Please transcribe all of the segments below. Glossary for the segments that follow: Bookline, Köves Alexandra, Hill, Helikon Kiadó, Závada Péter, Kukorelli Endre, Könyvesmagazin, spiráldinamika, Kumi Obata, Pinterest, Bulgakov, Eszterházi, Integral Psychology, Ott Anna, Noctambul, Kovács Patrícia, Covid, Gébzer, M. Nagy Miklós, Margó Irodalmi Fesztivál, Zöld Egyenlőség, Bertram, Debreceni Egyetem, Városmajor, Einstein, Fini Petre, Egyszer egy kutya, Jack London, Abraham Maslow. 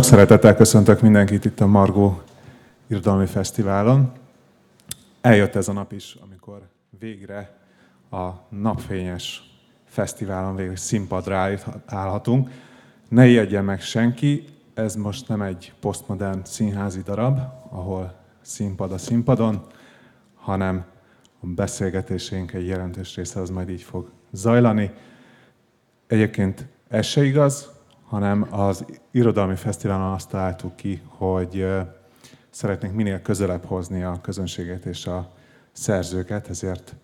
Sok szeretettel köszöntök mindenkit itt a Margó Irodalmi Fesztiválon. Eljött ez a nap is, amikor végre a napfényes fesztiválon végre színpadra állhatunk. Ne ijedjen meg senki, ez most nem egy posztmodern színházi darab, ahol színpad a színpadon, hanem a beszélgetésénk egy jelentős része az majd így fog zajlani. Egyébként ez se igaz, hanem az irodalmi fesztiválon azt találtuk ki, hogy szeretnénk minél közelebb hozni a közönséget és a szerzőket, ezért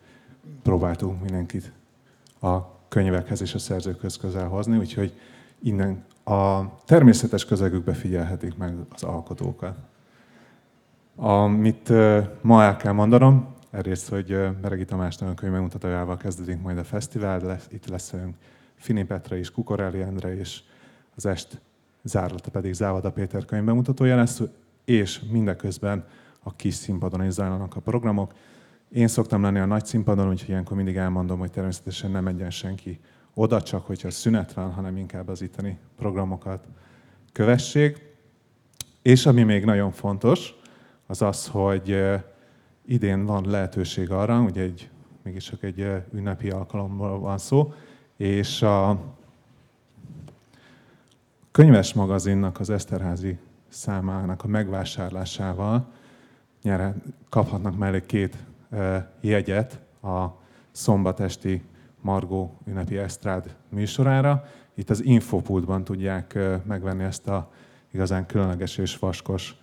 próbáltunk mindenkit a könyvekhez és a szerzőkhöz közel hozni, úgyhogy innen a természetes közegükbe figyelhetik meg az alkotókat. Amit ma el kell mondanom, egyrészt, hogy Beregi Tamásnak a könyv bemutatójával kezdődik majd a fesztivál, itt leszünk Fini Petre és Kukorelli Endre, és az est zárlata pedig Závada Péter könyv bemutatója lesz, és mindeközben a kis színpadon is zajlanak a programok. Én szoktam lenni a nagy színpadon, úgyhogy ilyenkor mindig elmondom, hogy természetesen nem menjen senki oda, csak hogyha szünet van, hanem inkább az itteni programokat kövessék. És ami még nagyon fontos, az az, hogy idén van lehetőség arra, ugye mégiscsak egy ünnepi alkalomról van szó, és a Könyvesmagazinnak az Eszterházi számának a megvásárlásával kaphatnak mellé 2 jegyet a szombatesti Margó ünnepi esztrád műsorára. Itt az infopultban tudják megvenni ezt a igazán különleges és vaskos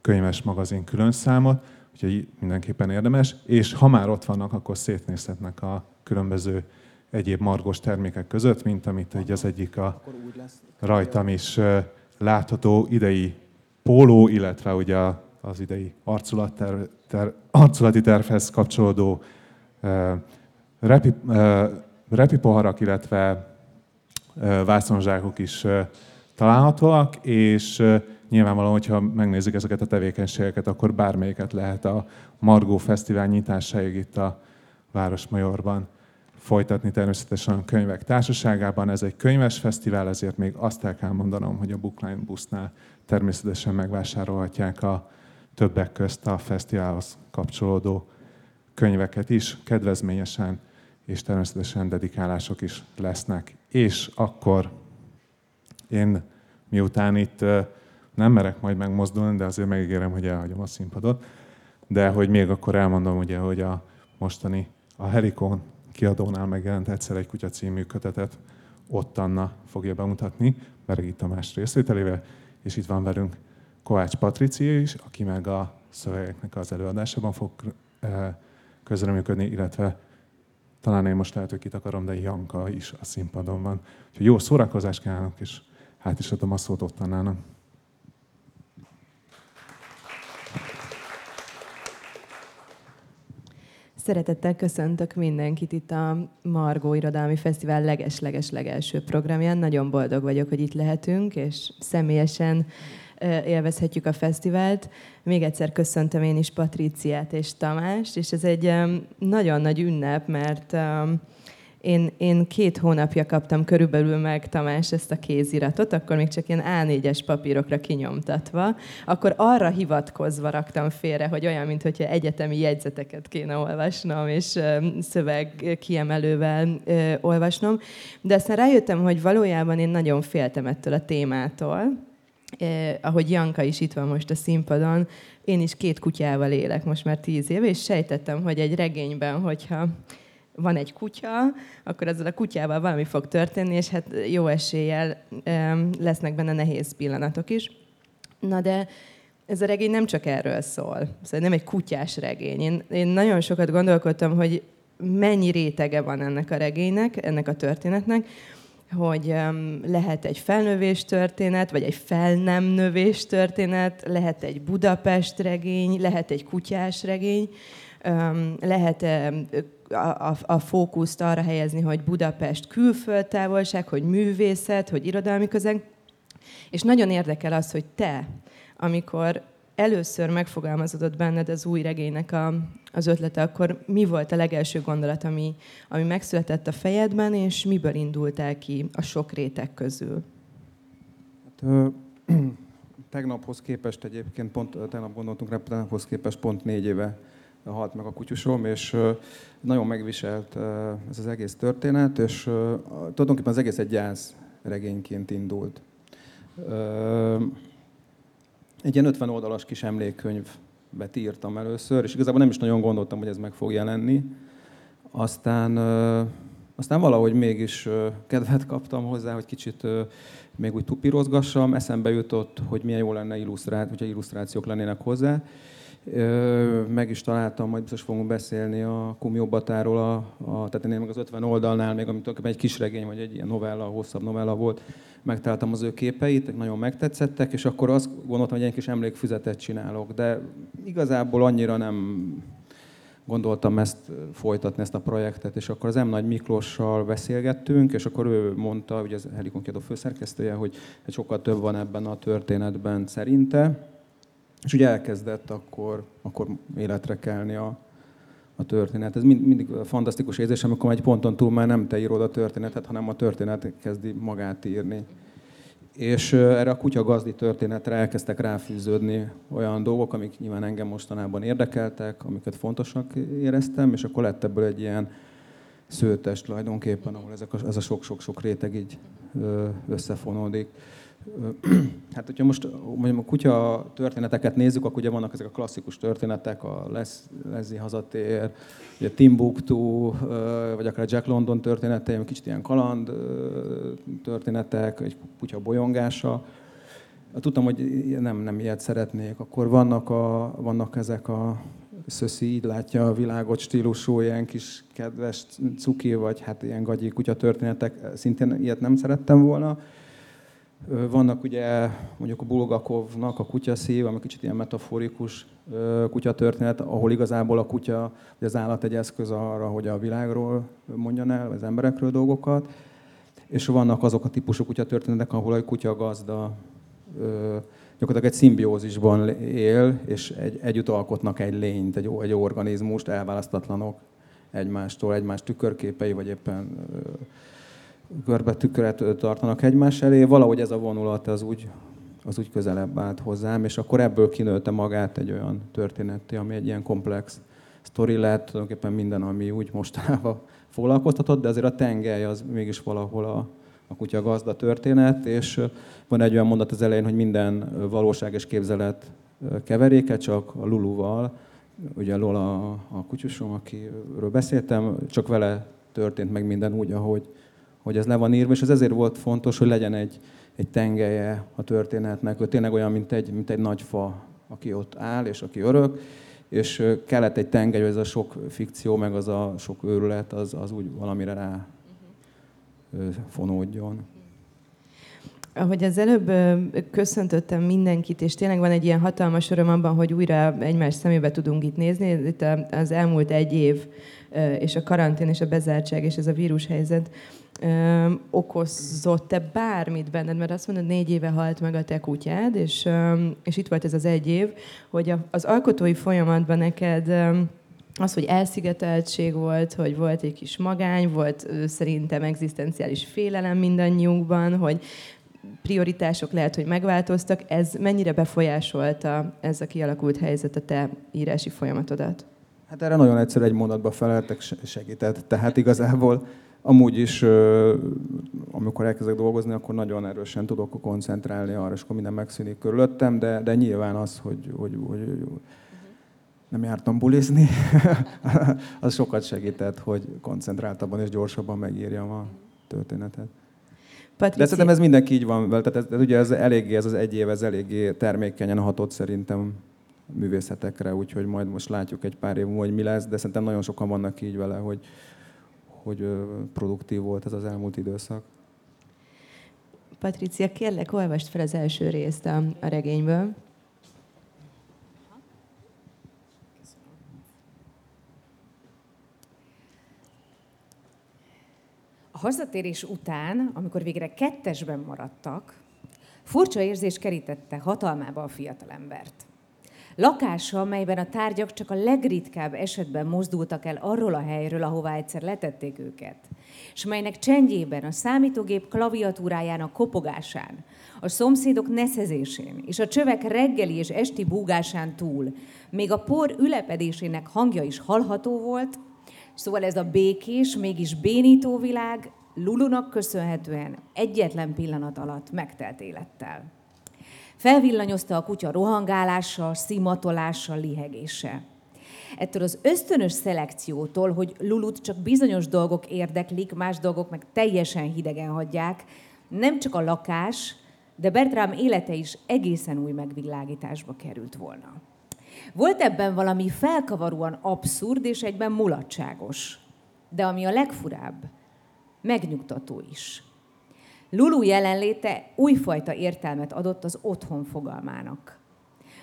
Könyvesmagazin külön számot, úgyhogy mindenképpen érdemes. És ha már ott vannak, akkor szétnézhetnek a különböző egyéb margós termékek között, mint amit az egyik a rajtam is látható idei póló, illetve ugye az idei arculati tervhez kapcsolódó repipoharak, illetve vászonzsákok is találhatóak, és nyilvánvalóan, hogyha megnézzük ezeket a tevékenységeket, akkor bármelyiket lehet a Margó Fesztivál nyitásáig itt a Városmajorban folytatni, természetesen a könyvek társaságában. Ez egy könyves fesztivál, ezért még azt el kell mondanom, hogy a Bookline busznál természetesen megvásárolhatják a többek közt a fesztiválhoz kapcsolódó könyveket is, kedvezményesen, és természetesen dedikálások is lesznek. És akkor én miután itt nem merek majd megmozdulni, de azért megígérem, hogy elhagyom a színpadot, de hogy még akkor elmondom, ugye, hogy a mostani a Helikon Kiadónál megjelent Egyszer egy kutya című kötetet Ott Anna fogja bemutatni, Beregi Tamás részvételével, és itt van velünk Kovács Patrícia is, aki meg a szövegeknek az előadásában fog közreműködni, illetve talán én most lehet, hogy kitakarom, de Janka is a színpadon van. Úgyhogy jó szórakozást kívánok, és hát is adom a szót Ott Annának. Szeretettel köszöntök mindenkit itt a Margó Irodalmi Fesztivál leges-leges-legelső programján. Nagyon boldog vagyok, hogy itt lehetünk, és személyesen élvezhetjük a fesztivált. Még egyszer köszöntöm én is Patríciát és Tamást, és ez egy nagyon nagy ünnep, mert én 2 hónapja kaptam körülbelül meg, Tamás, ezt a kéziratot, akkor még csak ilyen A4-es papírokra kinyomtatva, akkor arra hivatkozva raktam félre, hogy olyan, mintha egyetemi jegyzeteket kéne olvasnom, és szöveg kiemelővel olvasnom. De aztán rájöttem, hogy valójában én nagyon féltem ettől a témától. Ahogy Janka is itt van most a színpadon, én is 2 kutyával élek most már 10 éve, és sejtettem, hogy egy regényben, hogyha van egy kutya, akkor ezzel a kutyával valami fog történni, és hát jó eséllyel lesznek benne nehéz pillanatok is. Na de ez a regény nem csak erről szól. Szerintem egy kutyás regény. Én nagyon sokat gondolkodtam, hogy mennyi rétege van ennek a regénynek, ennek a történetnek, hogy lehet egy felnövés történet, vagy egy felnemnövés történet, lehet egy Budapest regény, lehet egy kutyás regény, lehet a fókuszt arra helyezni, hogy Budapest külföldtávolság, hogy művészet, hogy irodalmi közeg. És nagyon érdekel az, hogy te, amikor először megfogalmazódott benned az új regénynek az ötlete, akkor mi volt a legelső gondolat, ami megszületett a fejedben, és miből indultál ki a sok réteg közül? Hát, Tegnaphoz képest egyébként, pont tegnap gondoltunk rá, tegnaphoz képest pont 4 éve halt meg a kutyusom, és nagyon megviselt ez az egész történet, és tulajdonképpen az egész egy gyász regényként indult. Egy ilyen 50 oldalas kis emlékkönyvet írtam először, és igazából nem is nagyon gondoltam, hogy ez meg fog jelenni. Aztán valahogy mégis kedvet kaptam hozzá, hogy kicsit még úgy tupírozgassam. Eszembe jutott, hogy milyen jó lenne, hogyha illusztrációk lennének hozzá. Meg is találtam, majd biztos fogunk beszélni a Kumi Obatáról, tehát én meg az 50 oldalnál, még amit egy kisregény vagy egy ilyen novella, hosszabb novella volt, megtaláltam az ő képeit, nagyon megtetszettek, és akkor azt gondoltam, hogy egy kis emlékfüzetet csinálok, de igazából annyira nem gondoltam folytatni ezt a projektet, és akkor az M. Nagy Miklóssal beszélgettünk, és akkor ő mondta, ugye az Helikon Kiadó főszerkesztője, hogy sokkal több van ebben a történetben szerinte, és ugye elkezdett akkor életre kelni a történet. Ez mindig fantasztikus érzés, amikor egy ponton túl már nem te írod a történetet, hanem a történet kezdi magát írni. És erre a kutyagazdi történetre elkezdtek ráfűződni olyan dolgok, amik nyilván engem mostanában érdekeltek, amiket fontosnak éreztem, és akkor lett ebből egy ilyen szőtest tulajdonképpen, ahol ez a sok-sok-sok réteg így összefonódik. Hát, hogyha most mondjuk a kutya történeteket nézzük, akkor ugye vannak ezek a klasszikus történetek, a Leslie hazatér, ugye Timbuktu, vagy akár a Jack London történetei, kicsit ilyen kaland történetek, egy kutya bolyongása. Tudtam, hogy nem ilyet szeretnék. Akkor vannak ezek a Szöszi így látja a világot stílusú, ilyen kis kedves cuki, vagy hát ilyen gagyi kutya történetek, szintén ilyet nem szerettem volna. Vannak ugye mondjuk a Bulgakovnak a kutyaszív, ami kicsit ilyen metaforikus kutyatörténet, ahol igazából a kutya, az állat egy eszköz arra, hogy a világról mondjon el, az emberekről dolgokat. És vannak azok a típusú kutyatörténetek, ahol a kutyagazda gyakorlatilag egy szimbiózisban él, és együtt alkotnak egy lényt, egy organizmust, elválasztatlanok egymástól, egymás tükörképei, vagy éppen körbe tüköret tartanak egymás elé. Valahogy ez a vonulat az úgy közelebb állt hozzám, és akkor ebből kinőtte magát egy olyan történeti, ami egy ilyen komplex sztori lett, tulajdonképpen minden, ami úgy mostanában foglalkoztatott, de azért a tengely az mégis valahol a kutyagazda történet, és van egy olyan mondat az elején, hogy minden valóság és képzelet keveréke, csak a Luluval, ugye Lola a kutyusom, akiről beszéltem, csak vele történt meg minden úgy, ahogy ez le van írva, és ez ezért volt fontos, hogy legyen egy tengelye a történetnek, hogy tényleg olyan, mint egy nagy fa, aki ott áll, és aki örök, és kellett egy tengely, hogy ez a sok fikció, meg az a sok őrület, az úgy valamire rá fonódjon. Ahogy az előbb köszöntöttem mindenkit, és tényleg van egy ilyen hatalmas öröm abban, hogy újra egymás szemébe tudunk itt nézni. Itt az elmúlt 1 év, és a karantén, és a bezártság, és ez a vírushelyzet okozott-e bármit benned? Mert azt mondod, 4 éve halt meg a te kutyád, és itt volt ez az 1 év, hogy az alkotói folyamatban neked az, hogy elszigeteltség volt, hogy volt egy kis magány, volt szerintem egzisztenciális félelem mindannyiunkban, hogy prioritások lehet, hogy megváltoztak. Ez mennyire befolyásolta ez a kialakult helyzet a te írási folyamatodat? Hát erre nagyon egyszerű egy mondatban feleltek, segített. Tehát igazából amúgy is, amikor elkezdek dolgozni, akkor nagyon erősen tudok koncentrálni arra, és akkor minden megszűnik körülöttem, de nyilván az, hogy nem jártam bulizni, az sokat segített, hogy koncentráltabban és gyorsabban megírjam a történetet. Patrícia. De szerintem ez mindenki így van vele, tehát ugye ez az 1 év, ez eléggé termékenyen hatott szerintem művészetekre, úgyhogy majd most látjuk egy pár év múlva, hogy mi lesz, de szerintem nagyon sokan vannak így vele, hogy produktív volt ez az elmúlt időszak. Patrícia, kérlek, olvasd fel az első részt a regényből. A hazatérés után, amikor végre 2-esben maradtak, furcsa érzés kerítette hatalmába a fiatalembert. Lakása, amelyben a tárgyak csak a legritkább esetben mozdultak el arról a helyről, ahová egyszer letették őket, és melynek csendjében, a számítógép klaviatúrájának kopogásán, a szomszédok neszezésén és a csövek reggeli és esti búgásán túl még a por ülepedésének hangja is hallható volt, szóval ez a békés, mégis bénító világ Lulunak köszönhetően egyetlen pillanat alatt megtelt élettel. Felvillanyozta a kutya rohangálása, szimatolása, lihegése. Ettől az ösztönös szelekciótól, hogy Lulut csak bizonyos dolgok érdeklik, más dolgok meg teljesen hidegen hagyják, nem csak a lakás, de Bertram élete is egészen új megvilágításba került volna. Volt ebben valami felkavaróan abszurd és egyben mulatságos, de ami a legfurább, megnyugtató is. Lulu jelenléte újfajta értelmet adott az otthon fogalmának.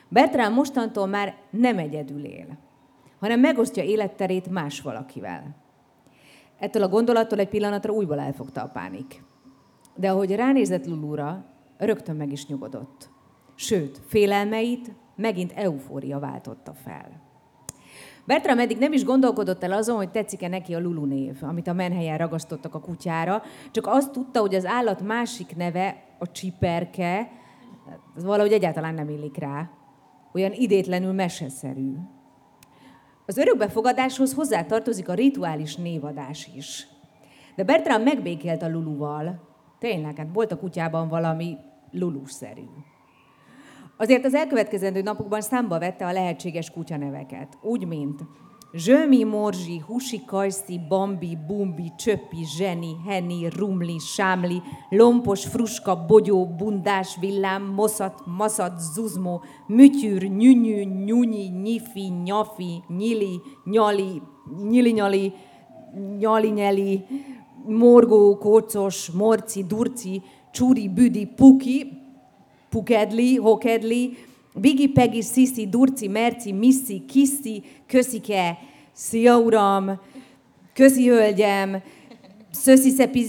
Bertram mostantól már nem egyedül él, hanem megosztja életterét más valakivel. Ettől a gondolattól egy pillanatra újból elfogta a pánik. De ahogy ránézett Lulura, rögtön meg is nyugodott. Sőt, félelmeit megint eufória váltotta fel. Bertram eddig nem is gondolkodott el azon, hogy tetszik-e neki a Lulu név, amit a menhelyen ragasztottak a kutyára, csak azt tudta, hogy az állat másik neve, a csiperke, az valahogy egyáltalán nem illik rá. Olyan idétlenül meseszerű. Az örökbefogadáshoz hozzátartozik a rituális névadás is. De Bertram megbékélt a Luluval. Tényleg, hát volt a kutyában valami Lulu-szerű. Azért az elkövetkezendő napokban számba vette a lehetséges kutyaneveket. Úgy, mint Zsömi, Morzsi, Husi, Kajszi, Bambi, Bumbi, Csöppi, Zseni, Heni, Rumli, Sámli, Lompos, Fruska, Bogyó, Bundás, Villám, Moszat, Maszat, Zuzmó, Mütyűr, Nyünyű, Nyunyi, Nyifi, Nyafi, Nyili, Nyali, Nyilinyali, Nyalinyeli, Morgó, Kócos, Morci, Durci, Csúri, Büdi, Puki, Pukedli, Hokedli, Bigi, Pegi, Sisi, Durci, Merci, Misszi, Kiszi, Köszike, Szia Uram, Köszi Hölgyem, Szöszi,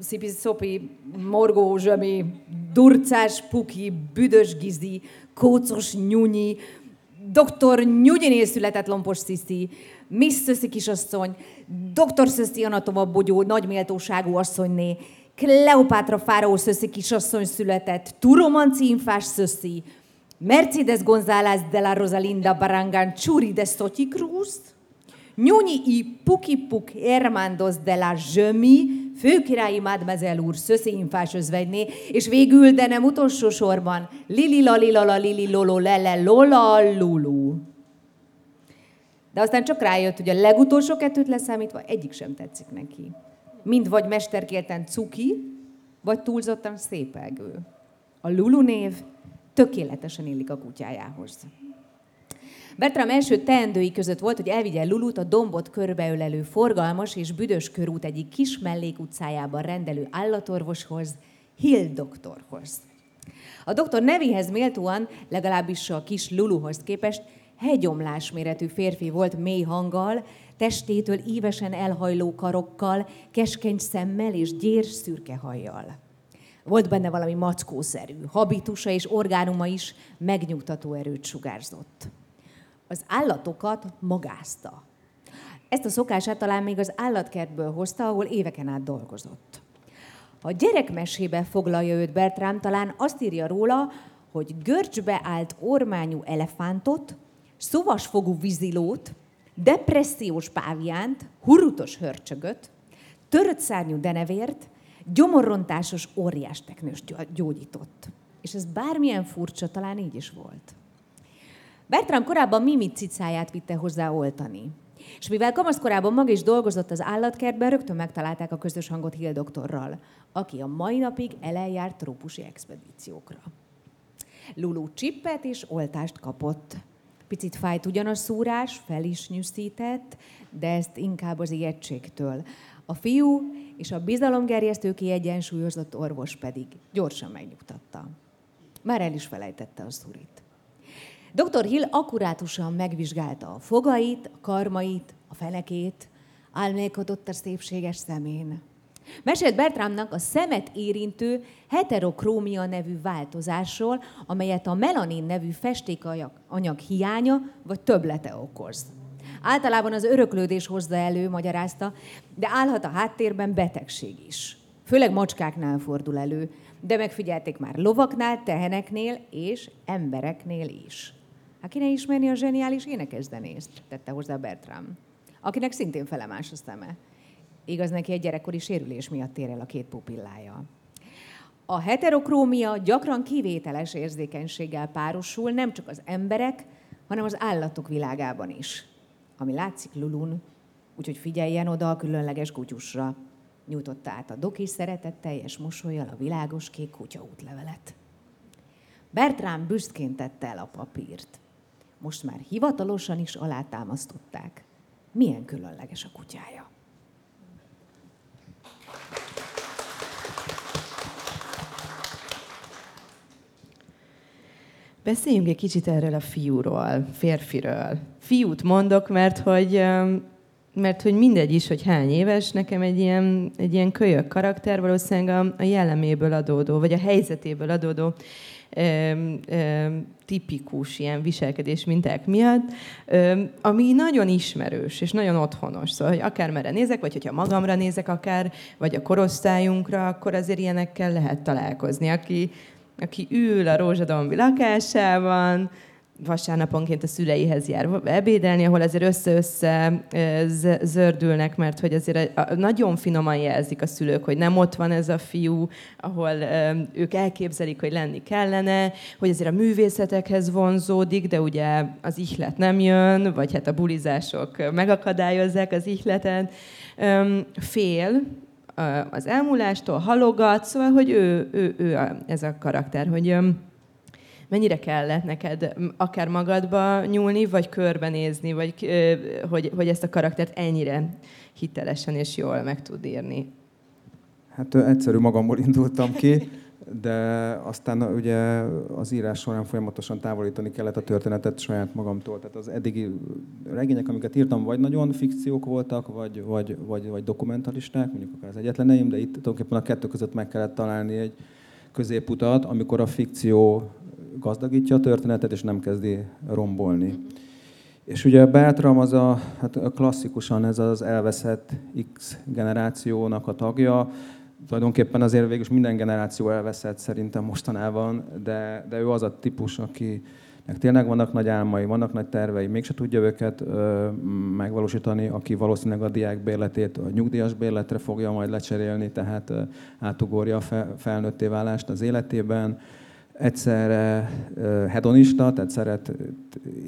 Szipi, Szopi, Morgó, Zsömi, Durcás, Puki, Büdös Gizi, Kócos, Nyunyi, Doktor Nyugyinél született Lompos Sziszi, Miss Szöszi kisasszony, Doktor Szöszi Anatoma Bogyó, nagyméltóságú asszonyné, Kleopátra fáraó Szöszi kisasszony született, Turomanci infás Szöszi, Mercedes González de la Rosalinda Barangán Csuri de Szotyi Cruz, Nyúnyi i Pukipuk Hermandos de la Zsömi, főkirályi Mademoiselle úr Szöszi infás özvegyné, és végül, de nem utolsó sorban, Lili Lalilala Lili Lolo Lele Lola Lulu. De aztán csak rájött, hogy a legutolsó kettőt leszámítva egyik sem tetszik neki. Mind vagy mesterkélten cuki, vagy túlzottan szépelgő. A Lulu név tökéletesen illik a kutyájához. Bertram első teendői között volt, hogy elvigye Lulut a dombot körbeölelő forgalmas és büdös körút egyik kis mellékutcájában rendelő állatorvoshoz, Hill doktorhoz. A doktor nevéhez méltóan, legalábbis a kis Luluhoz képest, hegyomlás méretű férfi volt mély hanggal, testétől ívesen elhajló karokkal, keskeny szemmel és gyér szürke hajjal. Volt benne valami mackószerű, habitusa és orgánuma is megnyugtató erőt sugárzott. Az állatokat magázta. Ezt a szokását talán még az állatkertből hozta, ahol éveken át dolgozott. A gyerekmesébe foglalja őt Bertram, talán azt írja róla, hogy görcsbe állt ormányú elefántot, szovasfogú vízilót, depressziós páviánt, hurrutos hörcsögöt, törött szárnyú denevért, gyomorrontásos óriásteknőst gyógyított. És ez bármilyen furcsa, talán így is volt. Bertram korábban Mimi cicáját vitte hozzá oltani. És mivel kamaszkorában maga is dolgozott az állatkertben, rögtön megtalálták a közös hangot Hill doktorral, aki a mai napig eljárt trópusi expedíciókra. Lulu csippet és oltást kapott. Picit fájt ugyan a szúrás, fel is nyűszített, de ezt inkább az ijegységtől. A fiú és a bizalomgerjesztő kiegyensúlyozott orvos pedig gyorsan megnyugtatta. Már el is felejtette a szurit. Dr. Hill akkurátusan megvizsgálta a fogait, a karmait, a fenekét, álmélkodott a szépséges szemén. Mesélt Bertramnak a szemet érintő heterokrómia nevű változásról, amelyet a melanin nevű festékanyag hiánya vagy többlete okoz. Általában az öröklődés hozza elő, magyarázta, de állhat a háttérben betegség is. Főleg macskáknál fordul elő, de megfigyelték már lovaknál, teheneknél és embereknél is. Aki ne ismerni a zseniális énekeszenészt, tette hozzá Bertram, akinek szintén felemás a szeme. Igaz, neki egy gyerekkori sérülés miatt tér el a két pupillája. A heterokrómia gyakran kivételes érzékenységgel párosul, nem csak az emberek, hanem az állatok világában is. Ami látszik Lulun, úgyhogy figyeljen oda a különleges kutyusra. Nyújtotta át a doki szeretetteljes mosollyal a világos kék kutya útlevelet. Bertram büszkén tette el a papírt. Most már hivatalosan is alátámasztották. Milyen különleges a kutyája. Beszéljünk egy kicsit erről a fiúról, férfiről. Fiút mondok, mert hogy mindegy is, hogy hány éves, nekem egy ilyen kölyök karakter, valószínűleg a jelleméből adódó, vagy a helyzetéből adódó tipikus ilyen viselkedés minták miatt, ami nagyon ismerős és nagyon otthonos. Szóval, hogy akár merre nézek, vagy hogyha magamra nézek akár, vagy a korosztályunkra, akkor azért ilyenekkel lehet találkozni. Aki ül a rózsadombi lakásában, vasárnaponként a szüleihez jár ebédelni, ahol azért össze-össze zördülnek, mert hogy azért nagyon finoman jelzik a szülők, hogy nem ott van ez a fiú, ahol ők elképzelik, hogy lenni kellene, hogy azért a művészetekhez vonzódik, de ugye az ihlet nem jön, vagy hát a bulizások megakadályozzák az ihletet. Fél az elmúlástól, halogat, szóval, hogy ő ez a karakter, hogy... Mennyire kellett neked akár magadba nyúlni, vagy körbenézni, vagy hogy ezt a karaktert ennyire hitelesen és jól meg tud írni? Hát egyszerű magamból indultam ki, de aztán ugye az írás során folyamatosan távolítani kellett a történetet saját magamtól. Tehát az eddigi regények, amiket írtam, vagy nagyon fikciók voltak, vagy dokumentalisták, mondjuk akár az egyetleneim, de itt tulajdonképpen a kettő között meg kellett találni egy középutat, amikor a fikció gazdagítja a történetet, és nem kezdi rombolni. És ugye Bertram az a klasszikusan ez az elveszett X generációnak a tagja. Tulajdonképpen azért végül minden generáció elveszett szerintem mostanában, de ő az a típus, akinek tényleg vannak nagy álmai, vannak nagy tervei, mégse tudja őket megvalósítani, aki valószínűleg a diákbérletét a nyugdíjas bérletre fogja majd lecserélni, tehát átugorja a felnőtté válást az életében. Egyszerre hedonista, tehát szeret,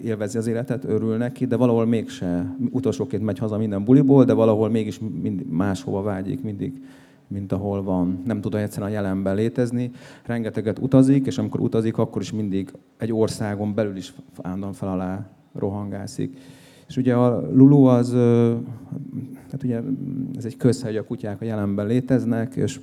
élvezi az életet, örül neki, de valahol mégse. Utolsóként megy haza minden buliból, de valahol mégis máshova vágyik mindig, mint ahol van. Nem tud egyszerűen a jelenben létezni. Rengeteget utazik, és amikor utazik, akkor is mindig egy országon belül is állandóan fel alá rohangászik. És ugye a Lulu az, hát ugye ez egy közhely, a kutyák a jelenben léteznek, és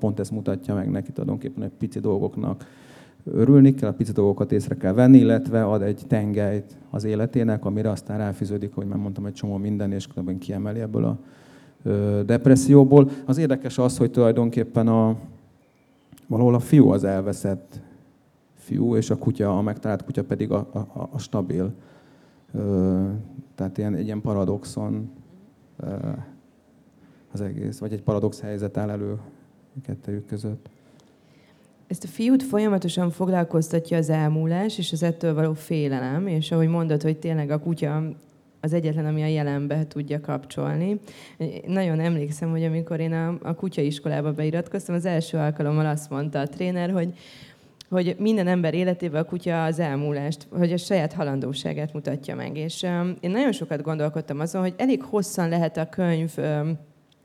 pont ez mutatja meg neki tulajdonképpen, hogy pici dolgoknak örülni kell, a pici dolgokat észre kell venni, illetve ad egy tengelyt az életének, amire aztán ráfűződik, hogy már mondtam, egy csomó minden, és különben kiemeli ebből a depresszióból. Az érdekes az, hogy tulajdonképpen valahol a fiú az elveszett fiú, és a kutya, a megtalált kutya pedig a stabil. Tehát egy ilyen paradoxon az egész, vagy egy paradox helyzet áll elő kettőjük között. Ezt a fiút folyamatosan foglalkoztatja az elmúlás, és az ettől való félelem, és ahogy mondod, hogy tényleg a kutya az egyetlen, ami a jelenbe tudja kapcsolni. Nagyon emlékszem, hogy amikor én a kutyaiskolába beiratkoztam, az első alkalommal azt mondta a tréner, hogy minden ember életében a kutya az elmúlást, hogy a saját halandóságát mutatja meg. És én nagyon sokat gondolkodtam azon, hogy elég hosszan lehet a könyv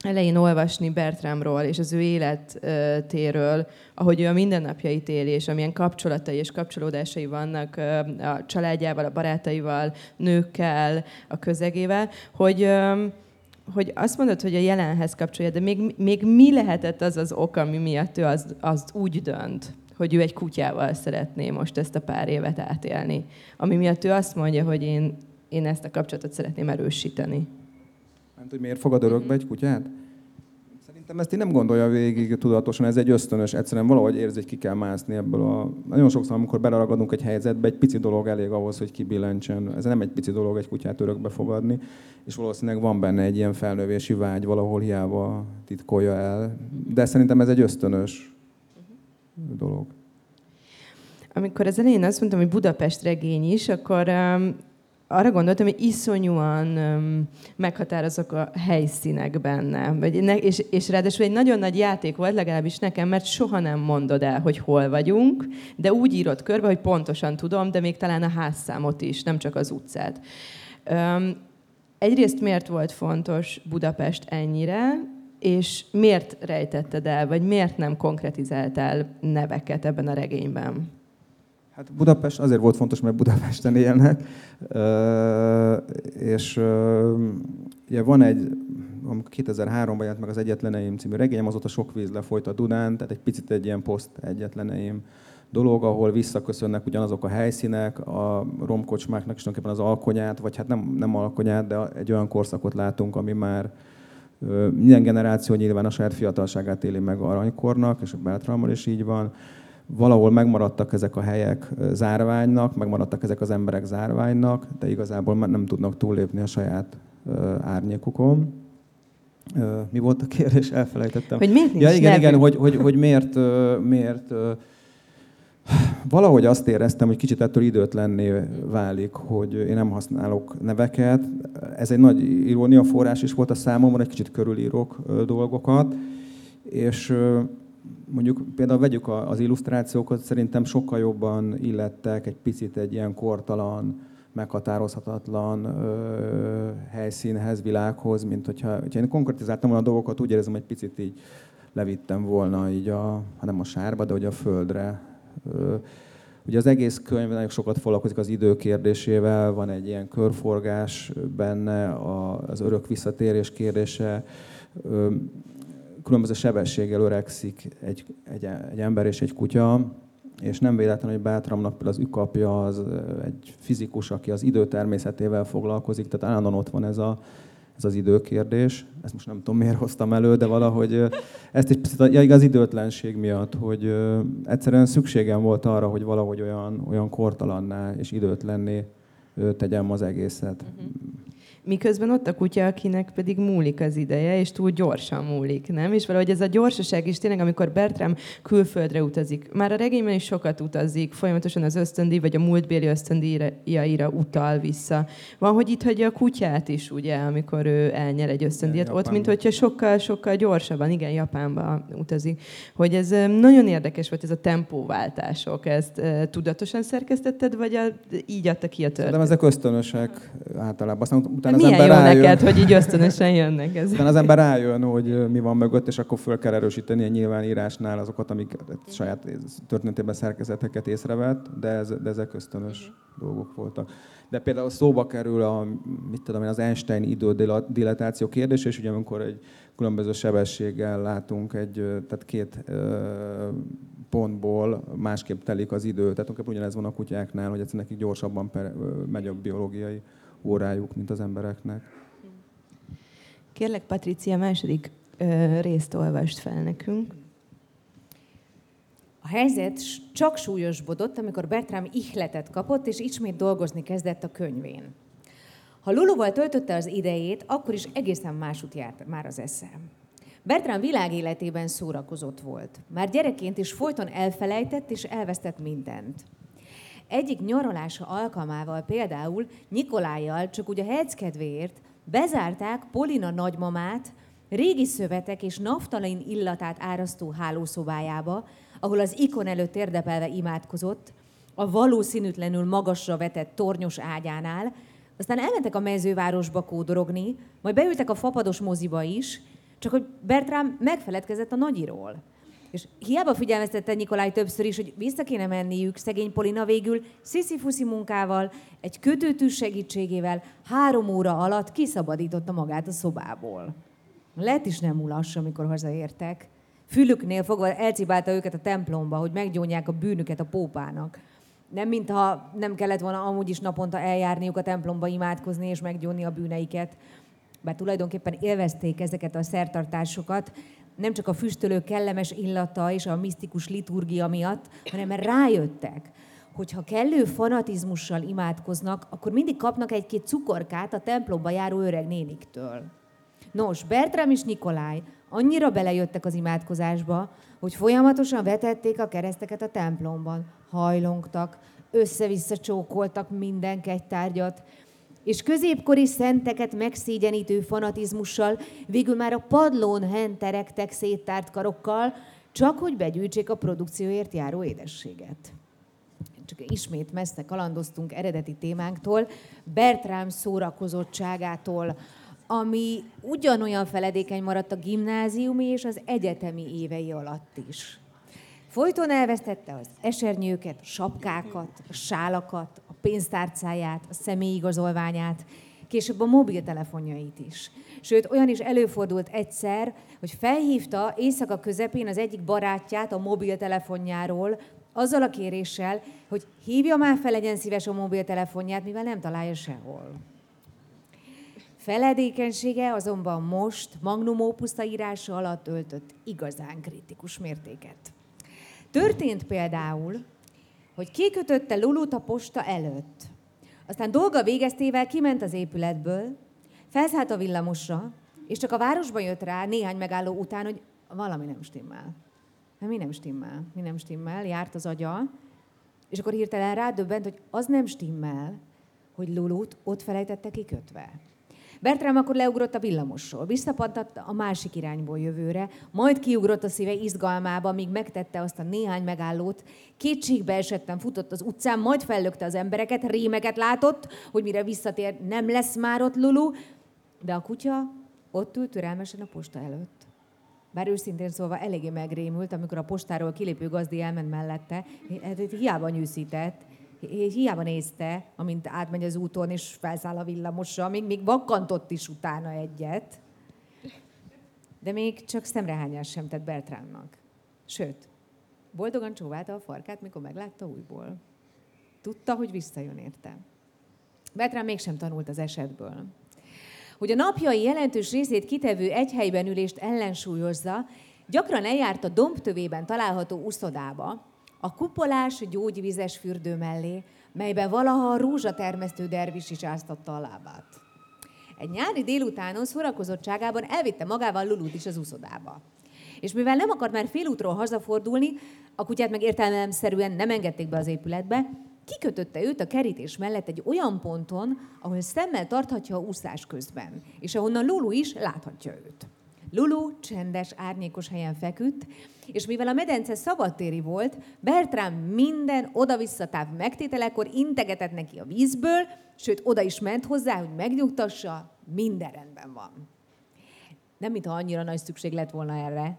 elején olvasni Bertramról és az ő életéről, ahogy ő a mindennapjait éli, és amilyen kapcsolatai és kapcsolódásai vannak a családjával, a barátaival, nőkkel, a közegével, hogy azt mondod, hogy a jelenhez kapcsolja, de még mi lehetett az az ok, ami miatt ő azt úgy dönt, hogy ő egy kutyával szeretné most ezt a pár évet átélni. Ami miatt ő azt mondja, hogy én ezt a kapcsolatot szeretném erősíteni. Nem tudom, miért fogad örökbe egy kutyát? Szerintem ezt én nem gondolja végig tudatosan, ez egy ösztönös, egyszerűen valahogy érzi, hogy ki kell mászni ebből a... Nagyon sokszor, amikor beleragadunk egy helyzetbe, egy pici dolog elég ahhoz, hogy kibillentsen. Ez nem egy pici dolog egy kutyát örökbe fogadni, és valószínűleg van benne egy ilyen felnövési vágy, valahol hiába titkolja el. De szerintem ez egy ösztönös dolog. Amikor az elején azt mondtam, hogy Budapest regény is, akkor arra gondoltam, hogy iszonyúan meghatározok a helyszínek benne. És ráadásul egy nagyon nagy játék volt, legalábbis nekem, mert soha nem mondod el, hogy hol vagyunk, de úgy írod körbe, hogy pontosan tudom, de még talán a házszámot is, nem csak az utcát. Egyrészt miért volt fontos Budapest ennyire, és miért rejtetted el, vagy miért nem konkretizáltál neveket ebben a regényben? Hát Budapest azért volt fontos, mert Budapesten élnek, és ugye van egy, 2003-ban jelent meg az Egyetleneim című regényem, azóta sok víz lefolyt a Dunán, tehát egy picit egy ilyen poszt Egyetleneim dolog, ahol visszaköszönnek ugyanazok a helyszínek, a romkocsmáknak is tulajdonképpen az alkonyát, vagy hát nem alkonyát, de egy olyan korszakot látunk, ami már minden generáció nyilván a saját fiatalságát éli meg aranykornak, és a Bertrammal is így van. Valahol megmaradtak ezek a helyek zárványnak, megmaradtak ezek az emberek zárványnak, de igazából már nem tudnak túllépni a saját árnyékukon. Mi volt a kérdés? Elfelejtettem. Hogy miért nincs igen, hogy miért valahogy azt éreztem, hogy kicsit ettől időtlenné válik, hogy én nem használok neveket. Ez egy nagy iróniaforrás is volt a számomra, egy kicsit körülírok dolgokat, és... Mondjuk például vegyük az illusztrációkat, szerintem sokkal jobban illettek egy picit egy ilyen kortalan, meghatározhatatlan helyszínhez, világhoz, mint hogyha én konkretizáltam volna a dolgokat, úgy érzem, hogy picit így levittem volna így nem a sárba, de ugye a földre. Ugye az egész könyv nagyon sokat foglalkozik az idő kérdésével, van egy ilyen körforgás benne, az örök visszatérés kérdése, különböző sebességgel öregszik egy ember és egy kutya, és nem véletlen, hogy Bertramnak például az ükapja az egy fizikus, aki az idő természetével foglalkozik, tehát állandóan ott van ez az időkérdés. Ezt most nem tudom, miért hoztam elő, de valahogy ezt is az időtlenség miatt, hogy egyszerűen szükségem volt arra, hogy valahogy olyan kortalanná és időtlenné tegyem az egészet. Miközben ott a kutya, akinek pedig múlik az ideje, és túl gyorsan múlik, nem? És valahogy ez a gyorsaság is tényleg, amikor Bertram külföldre utazik. Már a regényben is sokat utazik, folyamatosan az ösztöndíj, vagy a múltbéli ösztöndíjaira utal vissza. Van, hogy itt hagyja a kutyát is, ugye, amikor ő elnyer egy ösztöndíjat. Ott, mint hogyha sokkal gyorsabban, igen, Japánba utazik. Hogy ez nagyon érdekes volt, ez a tempóváltások. Ezt tudatosan szerkesztetted, vagy így adta ki a történet? De ezek ösztönösek általában. Milyen jó neked, hogy így ösztönösen jönnek ezek. Aztán az ember rájön, hogy mi van mögött, és akkor föl kell erősíteni a nyilvánírásnál azokat, amik saját történetében szerkezeteket észrevett, de ezek ösztönös dolgok voltak. De például szóba kerül az Einstein idődilatáció kérdés, és ugye amikor egy különböző sebességgel látunk tehát két pontból másképp telik az idő. Tehát ugyanez van a kutyáknál, hogy egyszerűen nekik gyorsabban megy a biológiai órájuk, mint az embereknek. Kérlek, Patrícia, második részt olvast fel nekünk. A helyzet csak súlyosbodott, amikor Bertram ihletet kapott, és ismét dolgozni kezdett a könyvén. Ha Luluval töltötte az idejét, akkor is egészen másút járt már az eszem. Bertram világéletében szórakozott volt. Már gyerekként is folyton elfelejtett és elvesztett mindent. Egyik nyaralása alkalmával például Nikolájjal, csak úgy a hec kedvéért, bezárták Polina nagymamát régi szövetek és naftalin illatát árasztó hálószobájába, ahol az ikon előtt érdepelve imádkozott, a valószínűtlenül magasra vetett tornyos ágyánál, aztán elmentek a mezővárosba kódorogni, majd beültek a fapados moziba is, csak hogy Bertram megfeledkezett a nagyiról. És hiába figyelmeztette Nikolaj többször is, hogy vissza kéne menniük, szegény Polina végül sziszifuszi munkával, egy kötőtű segítségével 3 óra alatt kiszabadította magát a szobából. Lett is nem ulass, amikor hazaértek. Fülüknél fogva elcibálta őket a templomba, hogy meggyónják a bűnüket a pópának. Nem mintha nem kellett volna amúgy is naponta eljárniuk a templomba imádkozni és meggyónni a bűneiket. Bár tulajdonképpen élvezték ezeket a szertartásokat, nem csak a füstölő kellemes illata és a misztikus liturgia miatt, hanem mert rájöttek, hogy ha kellő fanatizmussal imádkoznak, akkor mindig kapnak egy-két cukorkát a templomba járó öreg néniktől. Nos, Bertram és Nikolaj annyira belejöttek az imádkozásba, hogy folyamatosan vetették a kereszteket a templomban, hajlongtak, össze-vissza csókoltak minden kegytárgyat, és középkori szenteket megszégyenítő fanatizmussal végül már a padlón henteregtek széttárt karokkal, csak hogy begyűjtsék a produkcióért járó édességet. Csak ismét messze kalandoztunk eredeti témánktól, Bertram szórakozottságától, ami ugyanolyan feledékeny maradt a gimnáziumi és az egyetemi évei alatt is. Folyton elvesztette az esernyőket, a sapkákat, a sálakat, a pénztárcáját, a személyigazolványát, később a mobiltelefonjait is. Sőt, olyan is előfordult egyszer, hogy felhívta éjszaka közepén az egyik barátját a mobiltelefonjáról, azzal a kéréssel, hogy hívja már fel, legyen szíves a mobiltelefonját, mivel nem találja sehol. Feledékenysége azonban most magnum opusza írása alatt öltött igazán kritikus mértéket. Történt például, hogy kikötötte Lulut a posta előtt. Aztán dolga végeztével kiment az épületből, felszállt a villamosra, és csak a városba jött rá néhány megálló után, hogy valami nem stimmel. Mi nem stimmel, járt az agya, és akkor hirtelen rádöbbent, hogy az nem stimmel, hogy Lulut ott felejtette kikötve. Bertram akkor leugrott a villamosról, visszapattant a másik irányból jövőre, majd kiugrott a szíve izgalmába, míg megtette azt a néhány megállót, kétségbe esetten futott az utcán, majd fellökte az embereket, rémeket látott, hogy mire visszatér, nem lesz már ott Lulu, de a kutya ott ült türelmesen a posta előtt. Bár őszintén szólva eléggé megrémült, amikor a postáról kilépő gazdi elment mellette, hiába nyűszített, hiába nézte, amint átmegy az úton és felszáll a villamosra, még vakkantott is utána egyet. De még csak szemrehányás sem tett Bertramnak. Sőt, boldogan csóválta a farkát, mikor meglátta újból. Tudta, hogy visszajön érte. Bertram mégsem tanult az esetből. Hogy a napjai jelentős részét kitevő egyhelyben ülést ellensúlyozza, gyakran eljárt a dombtövében található uszodába, a kupolás gyógyvizes fürdő mellé, melyben valaha a rózsatermesztő dervis is áztatta a lábát. Egy nyári délutánon szórakozottságában elvitte magával Lulut is az uszodába. És mivel nem akart már félútról hazafordulni, a kutyát meg értelemszerűen nem engedték be az épületbe, kikötötte őt a kerítés mellett egy olyan ponton, ahol szemmel tarthatja a úszás közben, és ahonnan Lulu is láthatja őt. Lulu csendes, árnyékos helyen feküdt, és mivel a medence szabadtéri volt, Bertram minden oda-vissza táv megtételekor integetett neki a vízből, sőt, oda is ment hozzá, hogy megnyugtassa, minden rendben van. Nem mintha annyira nagy szükség lett volna erre.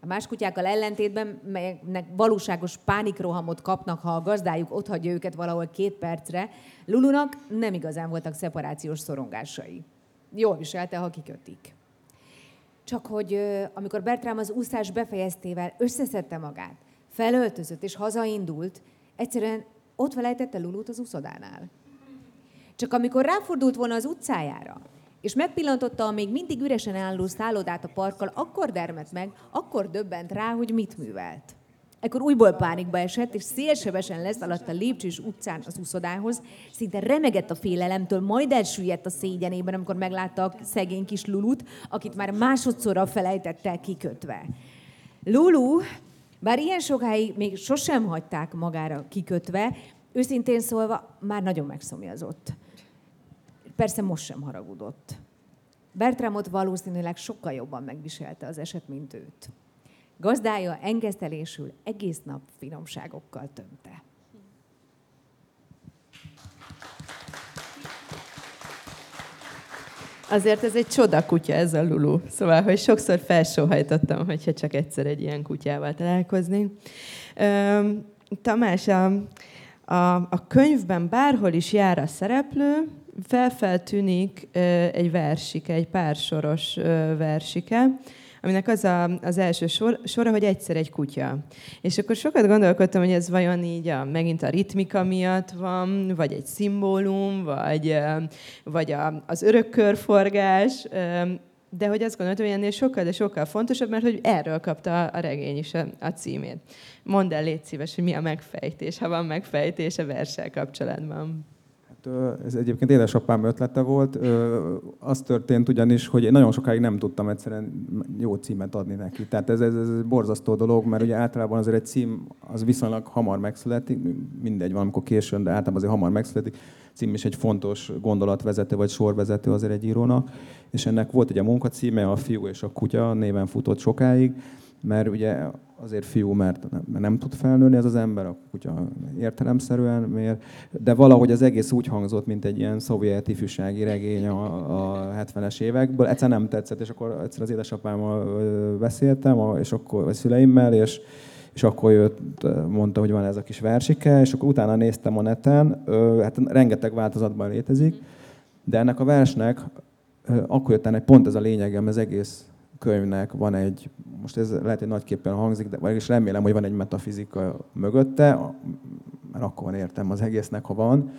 A más kutyákkal ellentétben, melyeknek valóságos pánikrohamot kapnak, ha a gazdájuk otthagyja őket valahol 2 percre, Lulunak nem igazán voltak szeparációs szorongásai. Jól viselte, ha kikötik. Csak hogy amikor Bertram az úszás befejeztével összeszedte magát, felöltözött és hazaindult, egyszerűen ott felejtette Lulut az úszodánál. Csak amikor ráfordult volna az utcájára, és megpillantotta a még mindig üresen álló szállodát a parkkal, akkor dermedt meg, akkor döbbent rá, hogy mit művelt. Ekkor újból pánikba esett, és szélsebesen leszaladt a lépcsős utcán az úszodához, szinte remegett a félelemtől, majd elsüllyedt a szégyenében, amikor meglátta a szegény kis Lulut, akit már másodszorra felejtette el kikötve. Lulu, bár ilyen sokáig még sosem hagyták magára kikötve, őszintén szólva már nagyon megszomjazott. Persze most sem haragudott. Bertramot valószínűleg sokkal jobban megviselte az eset, mint őt. Gazdája engesztelésül egész nap finomságokkal tömte. Azért ez egy csodakutya ez a Lulu. Szóval, hogy sokszor felsóhajtottam, hogyha csak egyszer egy ilyen kutyával találkozni. Tamás, a könyvben bárhol is jár a szereplő, felfeltűnik egy versike, egy pársoros versike, aminek az az első sora, hogy egyszer egy kutya. És akkor sokat gondolkodtam, hogy ez vajon így megint a ritmika miatt van, vagy egy szimbólum, vagy az örök körforgás. De hogy azt gondoltam, hogy ennél sokkal, de sokkal fontosabb, mert hogy erről kapta a regény is a címét. Mondd el, légy szíves, hogy mi a megfejtés, ha van megfejtés a verssel kapcsolatban. Hát, ez egyébként édesapám ötlete volt. Az történt ugyanis, hogy én nagyon sokáig nem tudtam egyszerűen jó címet adni neki. Tehát ez egy borzasztó dolog, mert ugye általában azért egy cím az viszonylag hamar megszületik, mindegy, valamikor későn, de általában azért hamar megszületik. Cím is egy fontos gondolatvezető vagy sorvezető azért egy írónak, és ennek volt ugye a munkacíme, a fiú és a kutya néven futott sokáig, mert ugye azért fiú, mert nem tud felnőni ez az ember, a kutya értelemszerűen, miért? De valahogy az egész úgy hangzott, mint egy ilyen szovjet ifjúsági regény a 70-es évekből. Egyszer nem tetszett, és akkor egyszer az édesapámmal beszéltem, és akkor a szüleimmel, és akkor jött, mondta, hogy van ez a kis versike, és akkor utána néztem a neten, hát rengeteg változatban létezik, de ennek a versnek akkor jött ennek pont ez a lényegem, az egész könyvnek van egy, most ez lehet, hogy nagyképpen hangzik, de és remélem, hogy van egy metafizika mögötte, mert akkor van értelme az egésznek, ha van,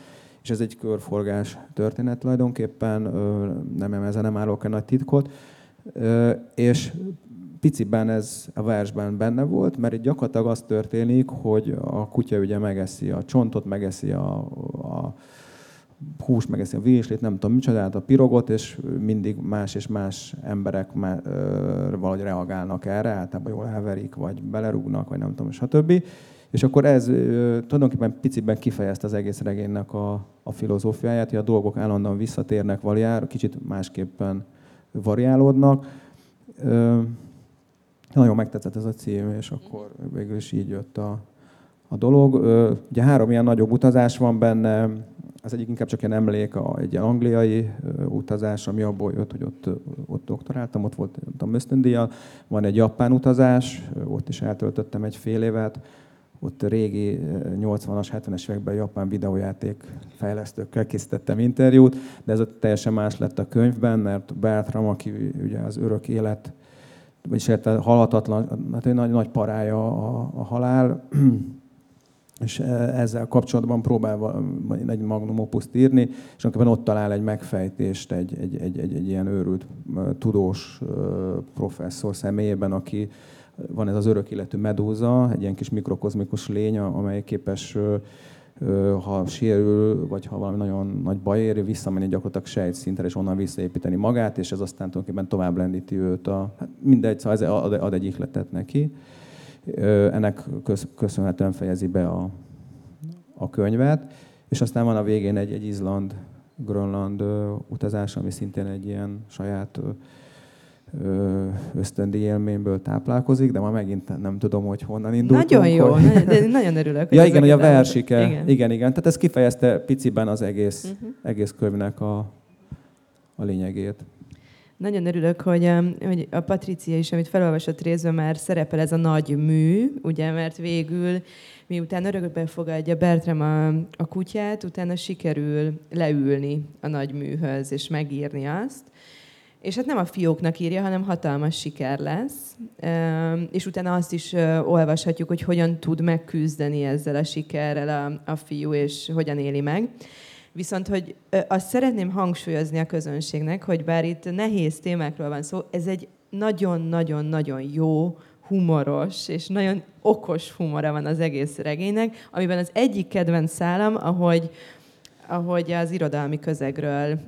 és ez egy körforgás történet tulajdonképpen, nem ezen nem állok el nagy titkot, és piciben ez a versben benne volt, mert itt gyakorlatilag az történik, hogy a kutya ugye megeszi a csontot, megeszi a hús, megeszi a virslit, nem tudom micsodát, a pirogot, és mindig más és más emberek valahogy reagálnak erre, általában jól elverik, vagy belerúgnak, vagy nem tudom, stb. És akkor ez tulajdonképpen piciben kifejezte az egész regénynek a filozófiáját, hogy a dolgok állandóan visszatérnek valójára, kicsit másképpen variálódnak. Nagyon megtetszett ez a cím, és akkor végül is így jött a dolog. Ugye 3 ilyen nagyobb utazás van benne, az egyik inkább csak ilyen emlék, egy ilyen angliai utazás, ami abból jött, hogy ott doktoráltam, ott volt ösztöndíjjal. Van egy japán utazás, ott is eltöltöttem egy fél évet, ott régi 80-as, 70-es években japán videójáték fejlesztőkkel készítettem interjút, de ez teljesen más lett a könyvben, mert Bertram, aki ugye az örök élet, vagyis halhatatlan, hát egy nagy parája a halál, és ezzel kapcsolatban próbál egy magnum opuszt írni, és ott talál egy megfejtést egy ilyen őrült tudós professzor személyében, aki van ez az örök életű medúza, egy ilyen kis mikrokozmikus lény, amely képes, ha sérül, vagy ha valami nagyon nagy baj éri, visszamenni gyakorlatilag sejtszintre, és onnan visszaépíteni magát, és ez aztán tulajdonképpen tovább lendíti őt. Hát mindegy, szóval ez ad egy ihletet neki. Ennek köszönhetően fejezi be a könyvet, és aztán van a végén egy Izland-Grönland utazás, ami szintén egy ilyen saját ösztöndíj élményből táplálkozik, de már megint nem tudom, hogy honnan indult. Nagyon jó, de nagyon örülök. Ja, igen, hogy a versike. Igen. Tehát ez kifejezte piciben az egész könyvnek a lényegét. Nagyon örülök, hogy a Patrícia is, amit felolvasott részben, már szerepel ez a nagy mű, ugye, mert végül, miután örökbe fogadja Bertram a kutyát, utána sikerül leülni a nagy műhöz és megírni azt. És hát nem a fióknak írja, hanem hatalmas siker lesz. És utána azt is olvashatjuk, hogy hogyan tud megküzdeni ezzel a sikerrel a fiú, és hogyan éli meg. Viszont, hogy azt szeretném hangsúlyozni a közönségnek, hogy bár itt nehéz témákról van szó, ez egy nagyon-nagyon-nagyon jó, humoros és nagyon okos humora van az egész regénynek, amiben az egyik kedvenc szálam, ahogy az irodalmi közegről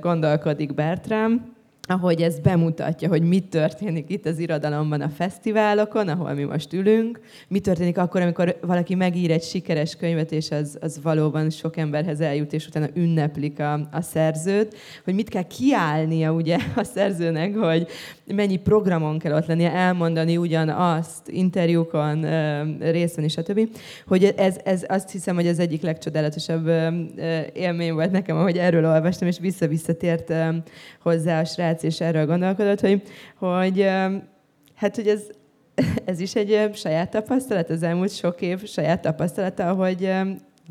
gondolkodik Bertram, ahogy ez bemutatja, hogy mi történik itt az irodalomban a fesztiválokon, ahol mi most ülünk, mi történik akkor, amikor valaki megír egy sikeres könyvet, és az valóban sok emberhez eljut, és utána ünneplik a szerzőt, hogy mit kell kiállnia ugye a szerzőnek, hogy mennyi programon kell ott lennie, elmondani ugyanazt, interjúkon, részben és a többi, hogy ez azt hiszem, hogy az egyik legcsodálatosabb élmény volt nekem, ahogy erről olvastam, és visszatért hozzá a srác, és erről gondolkodott, hogy ez is egy saját tapasztalat, az elmúlt sok év saját tapasztalata,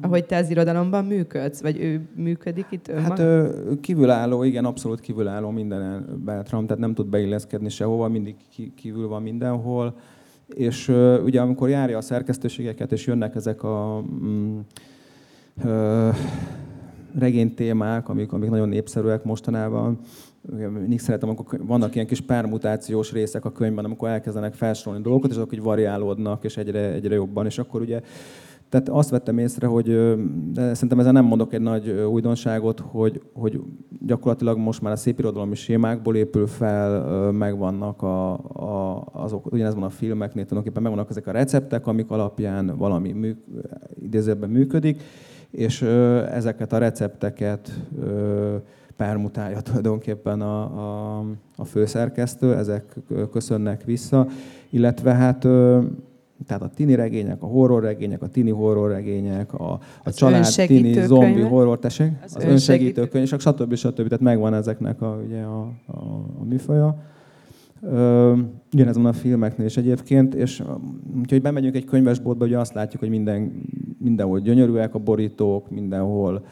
ahogy te az irodalomban működsz, vagy ő működik itt önmaga? Hát kívülálló, igen, abszolút kívülálló minden Bertram, tehát nem tud beilleszkedni sehova, mindig kívül van mindenhol, és ugye amikor járja a szerkesztőségeket, és jönnek ezek a regény témák, amik nagyon népszerűek mostanában, mindig szeretem, amikor vannak ilyen kis permutációs részek a könyvben, amikor elkezdenek felsorolni dolgokat, és azok így variálódnak, és egyre jobban. És akkor ugye, tehát azt vettem észre, hogy de szerintem ezen nem mondok egy nagy újdonságot, hogy gyakorlatilag most már a szépirodalmi sémákból épül fel, megvannak azok, ugyanez van a filmeknél, tulajdonképpen megvannak ezek a receptek, amik alapján valami idézőben működik, és ezeket a recepteket permutálja tulajdonképpen a főszerkesztő, ezek köszönnek vissza, illetve hát... Tehát a tini regények, a horror regények, a tini horror regények, a család tini zombi horror, tessék, az önsegítő könyv, és stb. Tehát megvan ezeknek a műfaja. Ugyanez van a filmeknél is egyébként, és úgyhogy bemegyünk egy könyvesboltba, ugye azt látjuk, hogy mindenhol gyönyörűek a borítók, mindenhol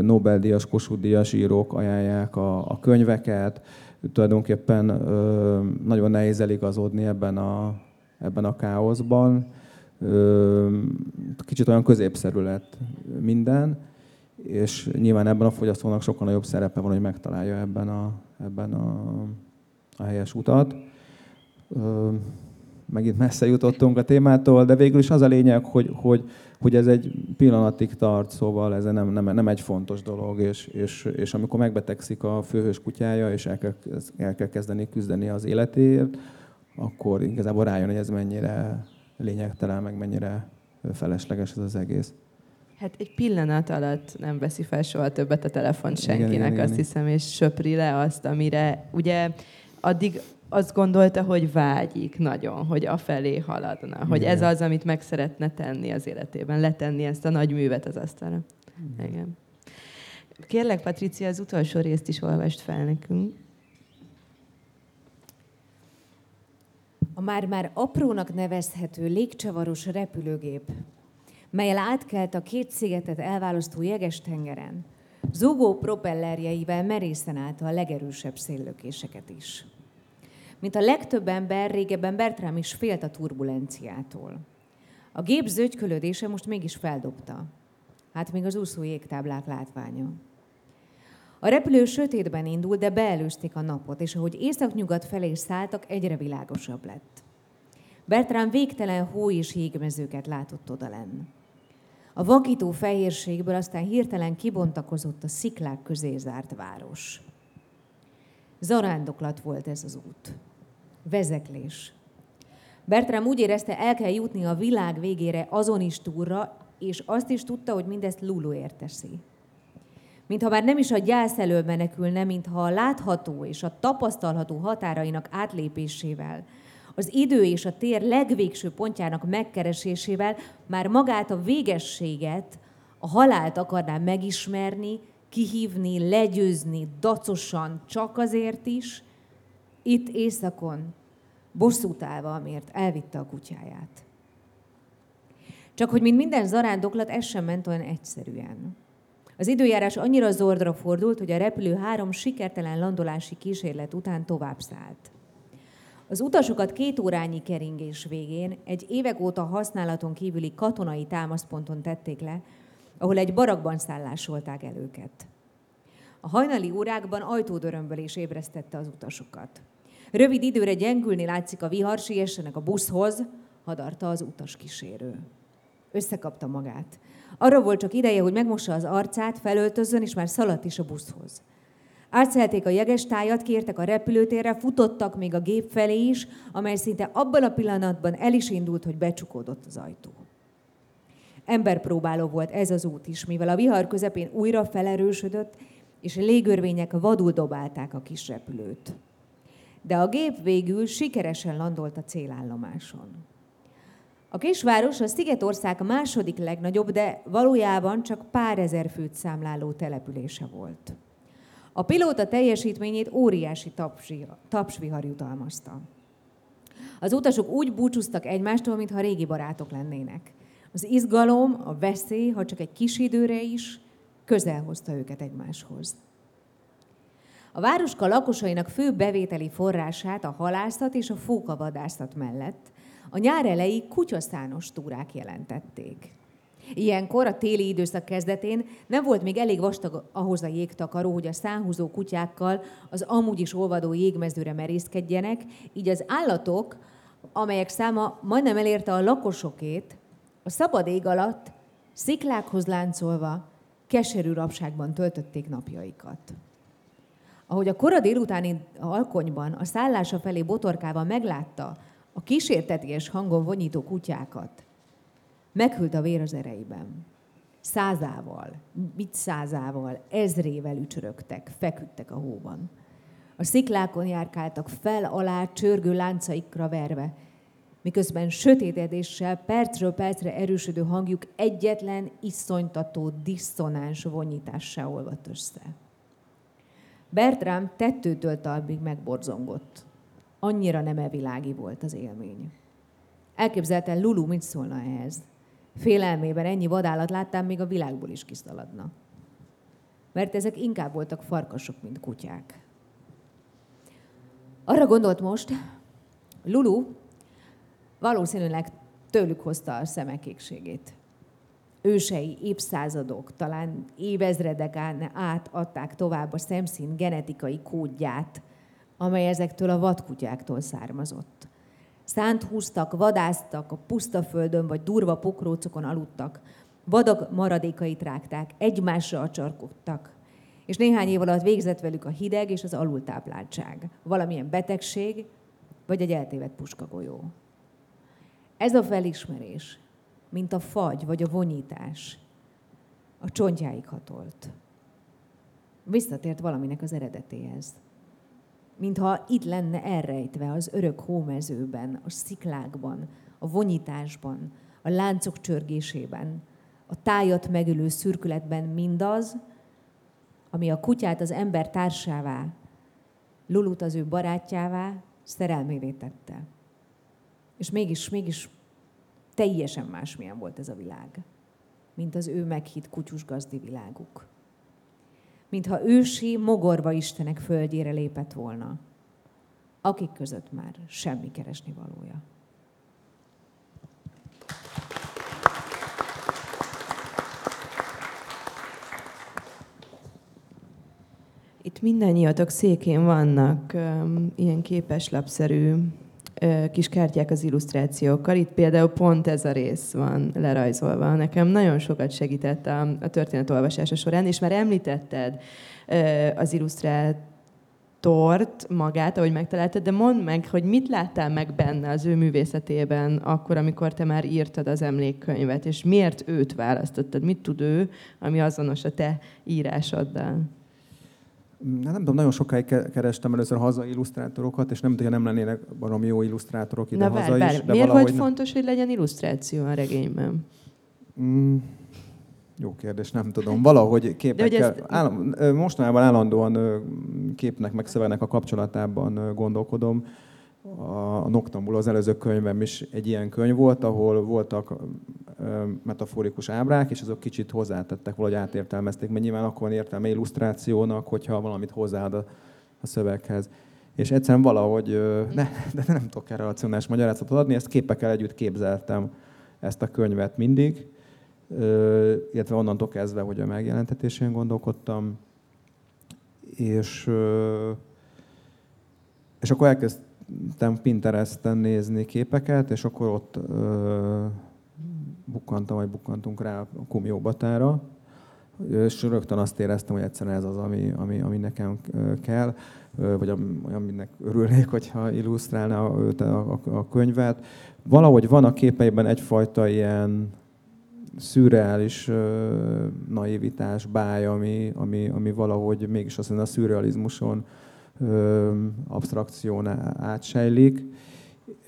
Nobel-díjas, Kossuth-díjas írók ajánlják a könyveket. Tulajdonképpen nagyon nehéz eligazodni ebben a káoszban. Kicsit olyan középszerű lett minden, és nyilván ebben a fogyasztónak sokkal nagyobb szerepe van, hogy megtalálja ebben a helyes utat. Megint messze jutottunk a témától, de végül is az a lényeg, hogy ez egy pillanatig tart, szóval ez nem egy fontos dolog, és amikor megbetegszik a főhős kutyája, és el kell kezdeni küzdeni az életéért, akkor igazából rájön, hogy ez mennyire lényegtelen, meg mennyire felesleges ez az egész. Hát egy pillanat alatt nem veszi fel soha többet a telefont senkinek, igen, hiszem, és söpri le azt, amire ugye addig azt gondolta, hogy vágyik nagyon, hogy afelé haladna, igen, hogy ez az, amit meg szeretne tenni az életében, letenni ezt a nagy művet az asztalra. Igen. Kérlek, Patrícia, az utolsó részt is olvast fel nekünk. A már-már aprónak nevezhető légcsavaros repülőgép, mellyel átkelt a két szigetet elválasztó jeges tengeren, zúgó propellerjeivel merészen állta a legerősebb széllökéseket is. Mint a legtöbb ember, régebben Bertram is félt a turbulenciától. A gép zögykölődése most mégis feldobta. Hát még az úszó jégtáblák látványa. A repülő sötétben indult, de beelőzték a napot, és ahogy északnyugat felé szálltak, egyre világosabb lett. Bertram végtelen hó és jégmezőket látott odalenn. A vakító fehérségből aztán hirtelen kibontakozott a sziklák közé zárt város. Zarándoklat volt ez az út. Vezeklés. Bertram úgy érezte, el kell jutni a világ végére azon is túlra, és azt is tudta, hogy mindezt Lulu érteszi. Mintha már nem is a gyász elől menekülne, mintha a látható és a tapasztalható határainak átlépésével, az idő és a tér legvégső pontjának megkeresésével már magát a végességet, a halált akarná megismerni, kihívni, legyőzni, dacosan, csak azért is, itt északon, bosszút állva, amért elvitte a kutyáját. Csak hogy mint minden zarándoklat, ez sem ment olyan egyszerűen. Az időjárás annyira zordra fordult, hogy a repülő 3 sikertelen landolási kísérlet után tovább szállt. Az utasokat 2 órányi keringés végén egy évek óta használaton kívüli katonai támaszponton tették le, ahol egy barakban szállásolták el őket. A hajnali órákban ajtódörömbölés ébresztette az utasokat. Rövid időre gyengülni látszik a vihar, siessenek a buszhoz, hadarta az utaskísérő. Összekapta magát. Arra volt csak ideje, hogy megmossa az arcát, felöltözzön, és már szaladt is a buszhoz. Átszelték a jeges tájat, kértek a repülőtérre, futottak még a gép felé is, amely szinte abban a pillanatban el is indult, hogy becsukódott az ajtó. Emberpróbáló volt ez az út is, mivel a vihar közepén újra felerősödött, és légörvények vadul dobálták a kis repülőt. De a gép végül sikeresen landolt a célállomáson. A kisváros a Szigetország második legnagyobb, de valójában csak pár ezer főt számláló települése volt. A pilóta teljesítményét óriási tapsvihar jutalmazta. Az utasok úgy búcsúztak egymástól, mintha régi barátok lennének. Az izgalom, a veszély, ha csak egy kis időre is, közel hozta őket egymáshoz. A városka lakosainak fő bevételi forrását a halászat és a fókavadászat mellett a nyár elejéig kutyaszános túrák jelentették. Ilyenkor a téli időszak kezdetén nem volt még elég vastag ahhoz a jégtakaró, hogy a száhúzó kutyákkal az amúgy is olvadó jégmezőre merészkedjenek, így az állatok, amelyek száma majdnem elérte a lakosokét, a szabad ég alatt sziklákhoz láncolva keserű rabságban töltötték napjaikat. Ahogy a kora délutáni alkonyban a szállása felé botorkával meglátta a kísérteties hangon vonyító kutyákat, meghűlt a vér az ereiben. Százával, ezrével ücsörögtek, feküdtek a hóban. A sziklákon járkáltak fel, alá, csörgő láncaikra verve, miközben sötétedéssel percről percre erősödő hangjuk egyetlen iszonytató, diszonáns vonyítássá olvadt össze. Bertram tettőtől talpig megborzongott. Annyira nem evilági volt az élmény. Elképzelte, Lulu mit szólna ehhez. Félelmében ennyi vadállat láttam, még a világból is kiszaladna. Mert ezek inkább voltak farkasok, mint kutyák. Arra gondolt most, Lulu valószínűleg tőlük hozta a szemekékségét. Ősei évszázadok, talán évezredeken át adták tovább a szemszín genetikai kódját, amely ezektől a vadkutyáktól származott. Szánt húztak, vadáztak, a puszta földön vagy durva pokrócokon aludtak, vadak maradékait rágták, egymásra acsarkodtak, és néhány év alatt végzett velük a hideg és az alultápláltság, valamilyen betegség vagy egy eltévedt puskagolyó. Ez a felismerés, mint a fagy vagy a vonyítás, a csontjáig hatolt. Visszatért valaminek az eredetéhez. Mintha itt lenne elrejtve az örök hómezőben, a sziklákban, a vonyításban, a láncok csörgésében, a tájat megülő szürkületben mindaz, ami a kutyát az ember társává, Lulut az ő barátjává, szerelmévé tette. És mégis teljesen másmilyen volt ez a világ, mint az ő meghitt kutyusgazdi világuk. Mintha ősi, mogorva istenek földjére lépett volna, akik között már semmi keresni valója. Itt mindannyiatok székén vannak ilyen képeslapszerű kis kártyák az illusztrációkkal. Itt például pont ez a rész van lerajzolva. Nekem nagyon sokat segített a történet olvasása során, és már említetted az illusztrátort magát, ahogy megtaláltad, de mondd meg, hogy mit láttál meg benne az ő művészetében akkor, amikor te már írtad az emlékkönyvet, és miért őt választottad? Mit tud ő, ami azonos a te írásoddal? Nem tudom, nagyon sokáig kerestem először haza illusztrátorokat, és nem tudom, hogy nem lennének valami jó illusztrátorok ide haza is. De miért volt fontos, hogy legyen illusztráció a regényben? Jó kérdés, nem tudom. Valahogy képekkel, mostanában állandóan képnek meg szövegnek a kapcsolatában gondolkodom. A Noctambul az előző könyvem is egy ilyen könyv volt, ahol voltak metaforikus ábrák, és azok kicsit hozzátettek, valahogy átértelmezték, mert nyilván akkor van értelme illusztrációnak, hogyha valamit hozzáad a szöveghez. És egyszerűen valahogy, de nem tudok erre racionális magyarázatot adni, ezt képekkel együtt képzeltem ezt a könyvet mindig, illetve onnantól kezdve, hogy a megjelentetésén gondolkodtam. És akkor elkezdtem Pinteresten nézni képeket, és akkor ott bukkantunk rá a Kumi Obatára, és rögtön azt éreztem, hogy egyszerűen ez az, ami nekem kell, vagy aminek örülnék, hogyha illusztrálná őt a könyvet. Valahogy van a képeiben egyfajta ilyen szürreális naivitás, báj, ami valahogy mégis azt mondja, a szürrealizmuson, absztrakción átsejlik.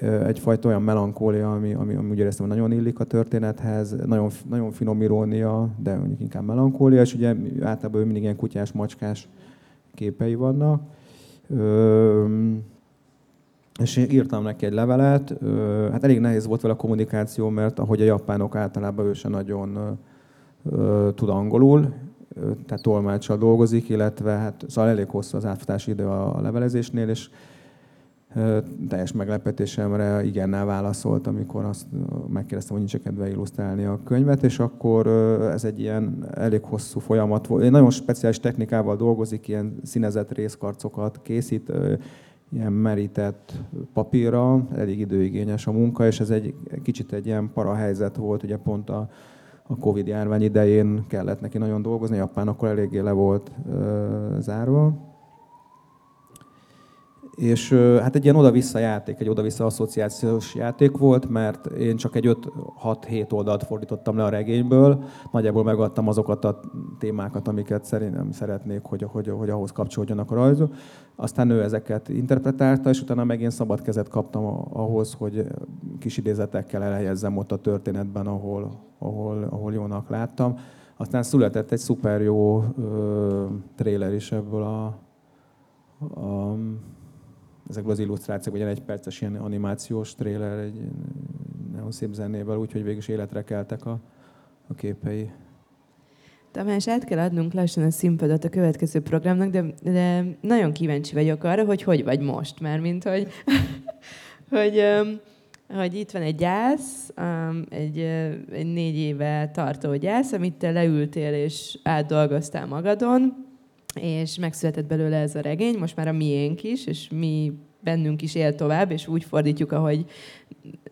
Egyfajta olyan melankólia, ami úgy éreztem, hogy nagyon illik a történethez, nagyon, nagyon finom irónia, de mondjuk inkább melankólia, és ugye általában mindig ilyen kutyás-macskás képei vannak. És írtam neki egy levelet, hát elég nehéz volt vele a kommunikáció, mert ahogy a japánok általában ő sem nagyon tud angolul, tehát tolmáccsal dolgozik, illetve hát szóval elég hosszú az átfutási idő a levelezésnél, és teljes meglepetésemre igennel válaszolt, amikor azt megkérdeztem, hogy nincs-e kedve illusztrálni a könyvet, és akkor ez egy ilyen elég hosszú folyamat volt. Én nagyon speciális technikával dolgozik, ilyen színezett részkarcokat készít, ilyen merített papírra, elég időigényes a munka, és ez egy kicsit egy ilyen parahelyzet volt, ugye pont a Covid járvány idején kellett neki nagyon dolgozni, Japán akkor eléggé le volt zárva. És hát egy ilyen oda-vissza játék, egy oda-vissza asszociációs játék volt, mert én csak egy 5-6-7 oldalt fordítottam le a regényből, nagyjából megadtam azokat a témákat, amiket szerintem szeretnék, hogy ahhoz kapcsolódjanak a rajzok. Aztán ő ezeket interpretálta, és utána meg én szabad kezet kaptam ahhoz, hogy kis idézetekkel elhelyezzem ott a történetben, ahol jónak láttam. Aztán született egy szuper jó trailer is ebből ezekből az illusztrációk, egy perces ilyen animációs trailer, egy nagyon szép zenével, úgyhogy végül is életre keltek a képei. Tamás, át kell adnunk lassan a színpadot a következő programnak, de nagyon kíváncsi vagyok arra, hogy vagy most, mármint, hogy itt van egy gyász, egy 4 éve tartó gyász, amit te leültél és átdolgoztál magadon, és megszületett belőle ez a regény, most már a miénk is, és mi bennünk is él tovább, és úgy fordítjuk, ahogy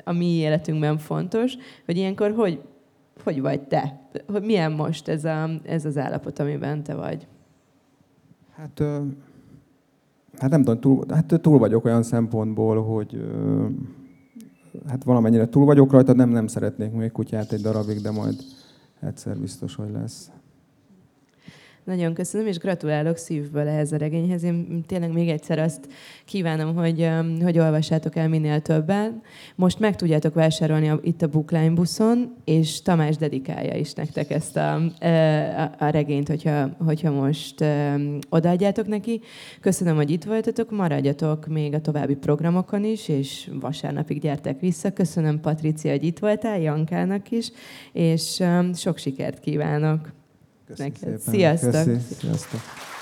a mi életünkben fontos, hogy ilyenkor hogy vagy te? Hogy milyen most ez az állapot, amiben te vagy? Hát nem tudom, túl vagyok olyan szempontból, hogy hát valamennyire túl vagyok rajta, nem szeretnék még kutyát egy darabig, de majd egyszer biztos, hogy lesz. Nagyon köszönöm, és gratulálok szívből ehhez a regényhez. Én tényleg még egyszer azt kívánom, hogy olvassátok el minél többen. Most meg tudjátok vásárolni itt a Bookline buszon, és Tamás dedikálja is nektek ezt a regényt, hogyha most odaadjátok neki. Köszönöm, hogy itt voltatok, maradjatok még a további programokon is, és vasárnapig gyertek vissza. Köszönöm, Patrícia, hogy itt voltál, Jankának is, és sok sikert kívánok! Köszönöm szépen. Sziasztok! Köszi. Sziasztok.